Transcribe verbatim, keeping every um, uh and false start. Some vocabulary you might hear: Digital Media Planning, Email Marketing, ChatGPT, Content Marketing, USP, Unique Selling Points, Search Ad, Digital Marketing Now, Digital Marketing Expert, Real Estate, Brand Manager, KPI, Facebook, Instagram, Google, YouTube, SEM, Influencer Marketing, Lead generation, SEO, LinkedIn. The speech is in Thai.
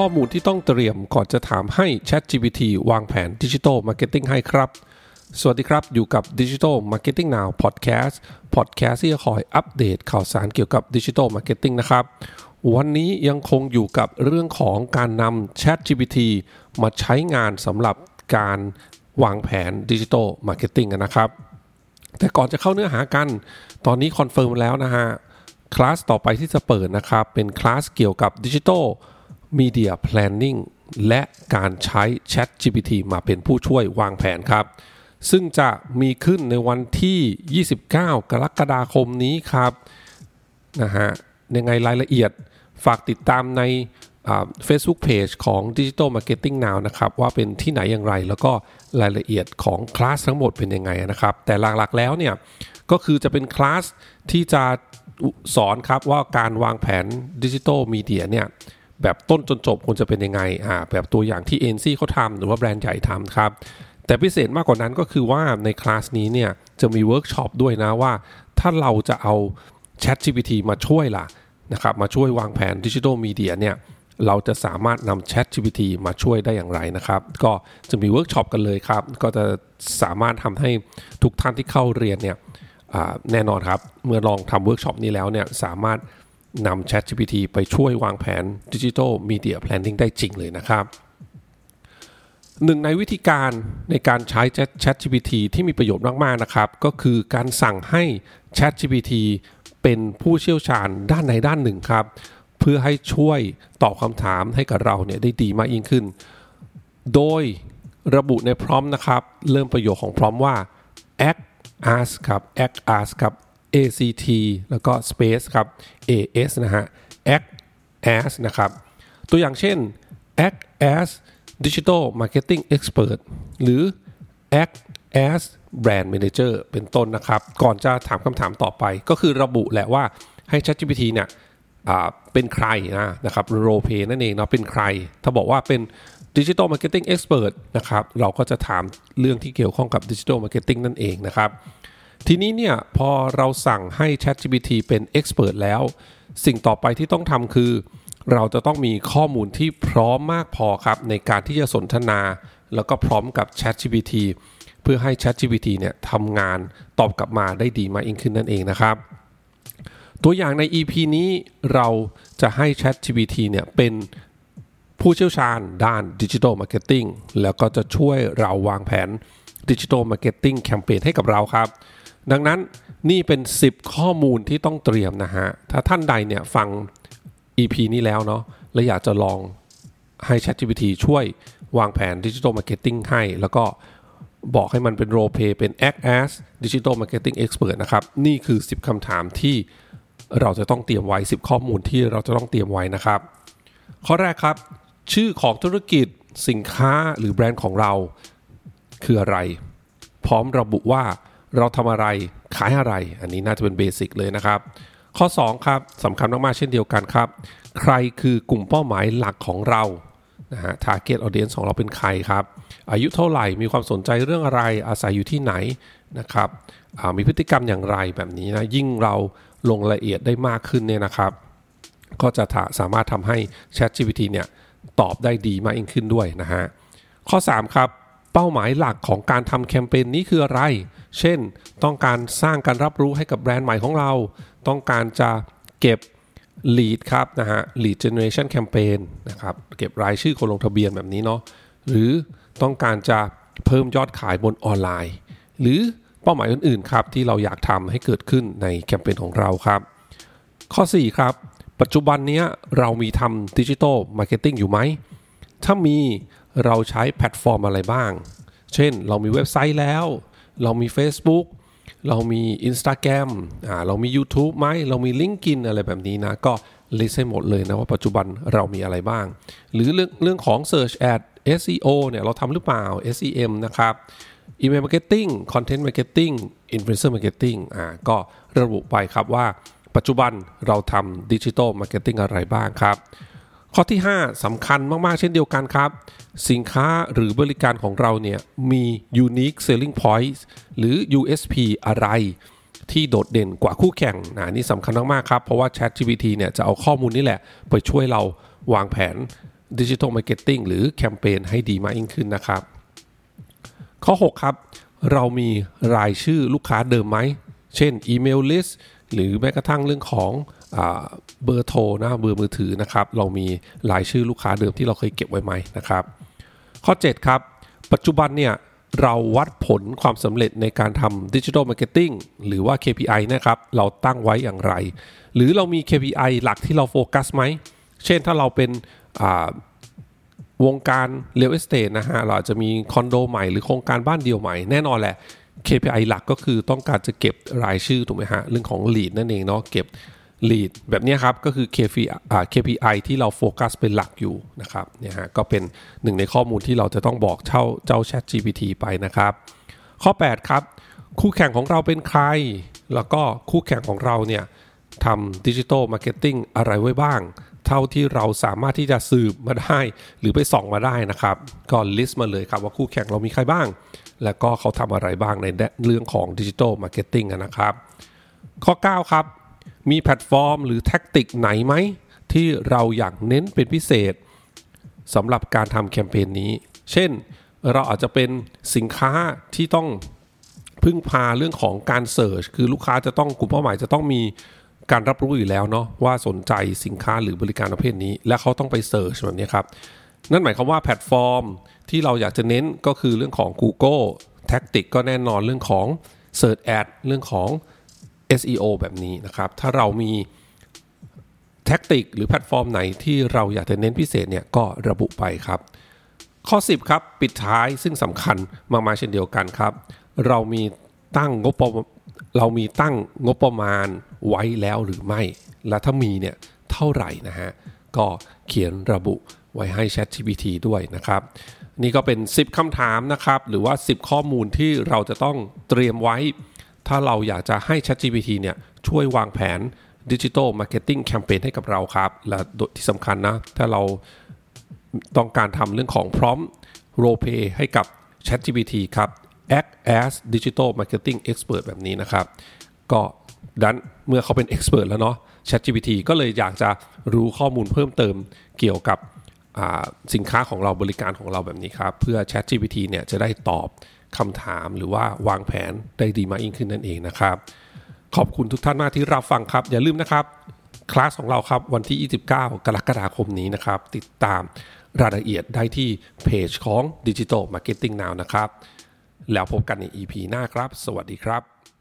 ข้อมูลที่ต้องเตรียมก่อนจะถามให้ ChatGPT วางแผน Digital Marketing ให้ครับสวัสดีครับอยู่กับ Digital Marketing Now Podcast Podcast ที่จะคอยอัปเดตข่าวสารเกี่ยวกับ Digital Marketing นะครับวันนี้ยังคงอยู่กับเรื่องของการนำ ChatGPT มาใช้งานสำหรับการวางแผน Digital Marketing นะครับแต่ก่อนจะเข้าเนื้อหากันตอนนี้คอนเฟิร์มแล้วนะฮะคลาสต่อไปที่จะเปิดนะครับเป็นคลาสเกี่ยวกับ Digital Media Planning และการใช้ ChatGPT มาเป็นผู้ช่วยวางแผนครับซึ่งจะมีขึ้นในวันที่ยี่สิบเก้ากรกฎาคมนี้ครับนะฮะยังไงรายละเอียดฝากติดตามในอ่า Facebook Page ของ Digital Marketing Now นะครับว่าเป็นที่ไหนอย่างไรแล้วก็รายละเอียดของคลาสทั้งหมดเป็นยังไงนะครับแต่หลักๆแล้วเนี่ยก็คือจะเป็นคลาสที่จะสอนครับว่าการวางแผน Digital Media เนี่ยแบบต้นจนจบควรจะเป็นยังไงอ่าแบบตัวอย่างที่เอเจนซี่เขาทำหรือว่าแบรนด์ใหญ่ทำครับแต่พิเศษมากกว่านั้นก็คือว่าในคลาสนี้เนี่ยจะมีเวิร์คช็อปด้วยนะว่าถ้าเราจะเอา ChatGPT มาช่วยล่ะนะครับมาช่วยวางแผน Digital Media เนี่ยเราจะสามารถนำ ChatGPT มาช่วยได้อย่างไรนะครับก็จะมีเวิร์คช็อปกันเลยครับก็จะสามารถทำให้ทุกท่านที่เข้าเรียนเนี่ยแน่นอนครับเมื่อลองทำเวิร์คช็อปนี้แล้วเนี่ยสามารถนำ ChatGPT ไปช่วยวางแผน Digital Media Planning ได้จริงเลยนะครับหนึ่งในวิธีการในการใช้ ChatGPT ที่มีประโยชน์มากๆนะครับก็คือการสั่งให้ ChatGPT เป็นผู้เชี่ยวชาญด้านใดด้านหนึ่งครับเพื่อให้ช่วยตอบคำถามให้กับเราเนี่ยได้ดีมากยิ่งขึ้นโดยระบุในพร้อมนะครับเริ่มประโยคของพร้อมว่า act ask ครับ act ask ครับ act แล้วก็ space ครับ as นะฮะ act as นะครับตัวอย่างเช่น act as Digital Marketing Expert หรือ act as Brand Manager เป็นต้นนะครับก่อนจะถามคำถามต่อไปก็คือระบุแหละว่าให้ ChatGPT เนี่ยเป็นใครนะนะครับโรลเพลย์นั่นเองเนาะเป็นใครถ้าบอกว่าเป็น Digital Marketing Expert นะครับเราก็จะถามเรื่องที่เกี่ยวข้องกับ Digital Marketing นั่นเองนะครับทีนี้เนี่ยพอเราสั่งให้ ChatGPT เป็น Expert แล้วสิ่งต่อไปที่ต้องทำคือเราจะต้องมีข้อมูลที่พร้อมมากพอครับในการที่จะสนทนาแล้วก็พร้อมกับ ChatGPT เพื่อให้ ChatGPT เนี่ยทำงานตอบกลับมาได้ดีมากยิ่งขึ้นนั่นเองนะครับตัวอย่างใน อี พี นี้เราจะให้ ChatGPT เนี่ยเป็นผู้เชี่ยวชาญด้าน Digital Marketing แล้วก็จะช่วยเราวางแผน Digital Marketing แคมเปญให้กับเราครับดังนั้นนี่เป็นสิบข้อมูลที่ต้องเตรียมนะฮะถ้าท่านใดเนี่ยฟังอี พี นี้แล้วเนาะและอยากจะลองให้ ChatGPT ช่วยวางแผน Digital Marketing ให้แล้วก็บอกให้มันเป็น Role Play เป็น Act as Digital Marketing Expert นะครับนี่คือสิบคำถามที่เราจะต้องเตรียมไว้สิบข้อมูลที่เราจะต้องเตรียมไว้นะครับข้อแรกครับชื่อของธุรกิจสินค้าหรือแบรนด์ของเราคืออะไรพร้อมระบุว่าเราทำอะไรขายอะไรอันนี้น่าจะเป็นเบสิกเลยนะครับข้อสองครับสำคัญมากๆเช่นเดียวกันครับใครคือกลุ่มเป้าหมายหลักของเรานะฮะ target audience ของเราเป็นใครครับอายุเท่าไหร่มีความสนใจเรื่องอะไรอาศัยอยู่ที่ไหนนะครับมีพฤติกรรมอย่างไรแบบนี้นะยิ่งเราลงรายละเอียดได้มากขึ้นเนี่ยนะครับก็จะสามารถทำให้ ChatGPT เนี่ยตอบได้ดีมากยิ่งขึ้นด้วยนะฮะข้อสามครับเป้าหมายหลักของการทำแคมเปญนี้คืออะไรเช่นต้องการสร้างการรับรู้ให้กับแบรนด์ใหม่ของเราต้องการจะเก็บ lead ครับนะฮะ lead generation campaign นะครับเก็บรายชื่อคนลงทะเบียนแบบนี้เนาะหรือต้องการจะเพิ่มยอดขายบนออนไลน์หรือเป้าหมายอื่นๆครับที่เราอยากทำให้เกิดขึ้นในแคมเปญของเราครับข้อสี่ครับปัจจุบันนี้เรามีทำ Digital Marketing อยู่ไหมถ้ามีเราใช้แพลตฟอร์มอะไรบ้างเช่นเรามีเว็บไซต์แล้วเรามี Facebook เรามี Instagram อ่าเรามี YouTube ไหมเรามี LinkedIn อะไรแบบนี้นะก็ลิสต์ให้หมดเลยนะว่าปัจจุบันเรามีอะไรบ้างหรือเรื่องเรื่องของ Search Ad เอส อี โอ เนี่ยเราทำหรือเปล่า เอส อี เอ็ม นะครับ Email Marketing Content Marketing Influencer Marketing อ่าก็ระบุไปครับว่าปัจจุบันเราทำ Digital Marketing อะไรบ้างครับข้อที่ห้าสำคัญมากๆเช่นเดียวกันครับสินค้าหรือบริการของเราเนี่ยมี Unique Selling Points หรือ ยู เอส พี อะไรที่โดดเด่นกว่าคู่แข่งนะนี่สำคัญมากๆครับเพราะว่า ChatGPT เนี่ยจะเอาข้อมูลนี่แหละไปช่วยเราวางแผน Digital Marketing หรือแคมเปญให้ดีมากยิ่งขึ้นนะครับข้อหกครับเรามีรายชื่อลูกค้าเดิมไหมเช่นอีเมลลิสต์หรือแม้กระทั่งเรื่องของเบอร์โทรนะเบอร์มือถือนะครับเรามีรายชื่อลูกค้าเดิมที่เราเคยเก็บไว้ไหมนะครับข้อเจ็ดครับปัจจุบันเนี่ยเราวัดผลความสำเร็จในการทำ Digital Marketing หรือว่า เค พี ไอ นะครับเราตั้งไว้อย่างไรหรือเรามี เค พี ไอ หลักที่เราโฟกัสไหมเช่นถ้าเราเป็นวงการ Real Estate นะฮะเราจะมีคอนโดใหม่หรือโครงการบ้านเดียวใหม่แน่นอนแหละ เค พี ไอ หลักก็คือต้องการจะเก็บรายชื่อถูกไหมฮะเรื่องของ Lead นั่นเองเนาะเก็บ Lead แบบนี้ครับก็คือ เค พี ไอ ที่เราโฟกัสเป็นหลักอยู่นะครับเนี่ยฮะก็เป็นหนึ่งในข้อมูลที่เราจะต้องบอกเจ้าเจ้า ChatGPT ไปนะครับข้อแปดครับคู่แข่งของเราเป็นใครแล้วก็คู่แข่งของเราเนี่ยทำ Digital Marketing อะไรไว้บ้างเท่าที่เราสามารถที่จะสืบมาได้หรือไปส่องมาได้นะครับก็ลิสต์มาเลยครับว่าคู่แข่งเรามีใครบ้างแล้วก็เขาทำอะไรบ้างในเรื่องของ Digital Marketing นะครับข้อเก้าครับมีแพลตฟอร์มหรือแท็กติกไหนไหมที่เราอยากเน้นเป็นพิเศษสำหรับการทำแคมเปญ นี้เช่นเราอาจจะเป็นสินค้าที่ต้องพึ่งพาเรื่องของการเสิร์ชคือลูกค้าจะต้องกลุ่มเป้าหมายจะต้องมีการรับรู้อยู่แล้วเนาะว่าสนใจสินค้าหรือบริการประเภทนี้และเขาต้องไปเสิร์ชแบบนี้ครับนั่นหมายความว่าแพลตฟอร์มที่เราอยากจะเน้นก็คือเรื่องของ Google แท็กติกก็แน่นอนเรื่องของ Search Ad เรื่องของ เอส อี โอ แบบนี้นะครับถ้าเรามีแท็กติกหรือแพลตฟอร์มไหนที่เราอยากจะเน้นพิเศษเนี่ยก็ระบุไปครับข้อสิบครับปิดท้ายซึ่งสำคัญมากๆเช่นเดียวกันครับเรามีตั้งงบประมาณเรามีตั้งงบประมาณไว้แล้วหรือไม่และถ้ามีเนี่ยเท่าไหร่นะฮะก็เขียนระบุไว้ให้ ChatGPT ด้วยนะครับนี่ก็เป็นสิบคำถามนะครับหรือว่าสิบข้อมูลที่เราจะต้องเตรียมไว้ถ้าเราอยากจะให้ ChatGPT เนี่ยช่วยวางแผน Digital Marketing Campaign ให้กับเราครับและที่สำคัญนะถ้าเราต้องการทำเรื่องของ Prompt Role Play ให้กับ ChatGPT ครับact as digital marketing expert แบบนี้นะครับก็ดันเมื่อเขาเป็น expert แล้วเนาะ ChatGPT ก็เลยอยากจะรู้ข้อมูลเพิ่มเติมเกี่ยวกับสินค้าของเราบริการของเราแบบนี้ครับเพื่อ ChatGPT เนี่ยจะได้ตอบคำถามหรือว่าวางแผนได้ดีมากยิ่งขึ้นนั่นเองนะครับขอบคุณทุกท่านมากที่รับฟังครับอย่าลืมนะครับคลาสของเราครับวันที่ยี่สิบเก้ากรกฎาคมนี้นะครับติดตามรายละเอียดได้ที่เพจของ Digital Marketing Now นะครับแล้วพบกันใน อี พี หน้าครับสวัสดีครับ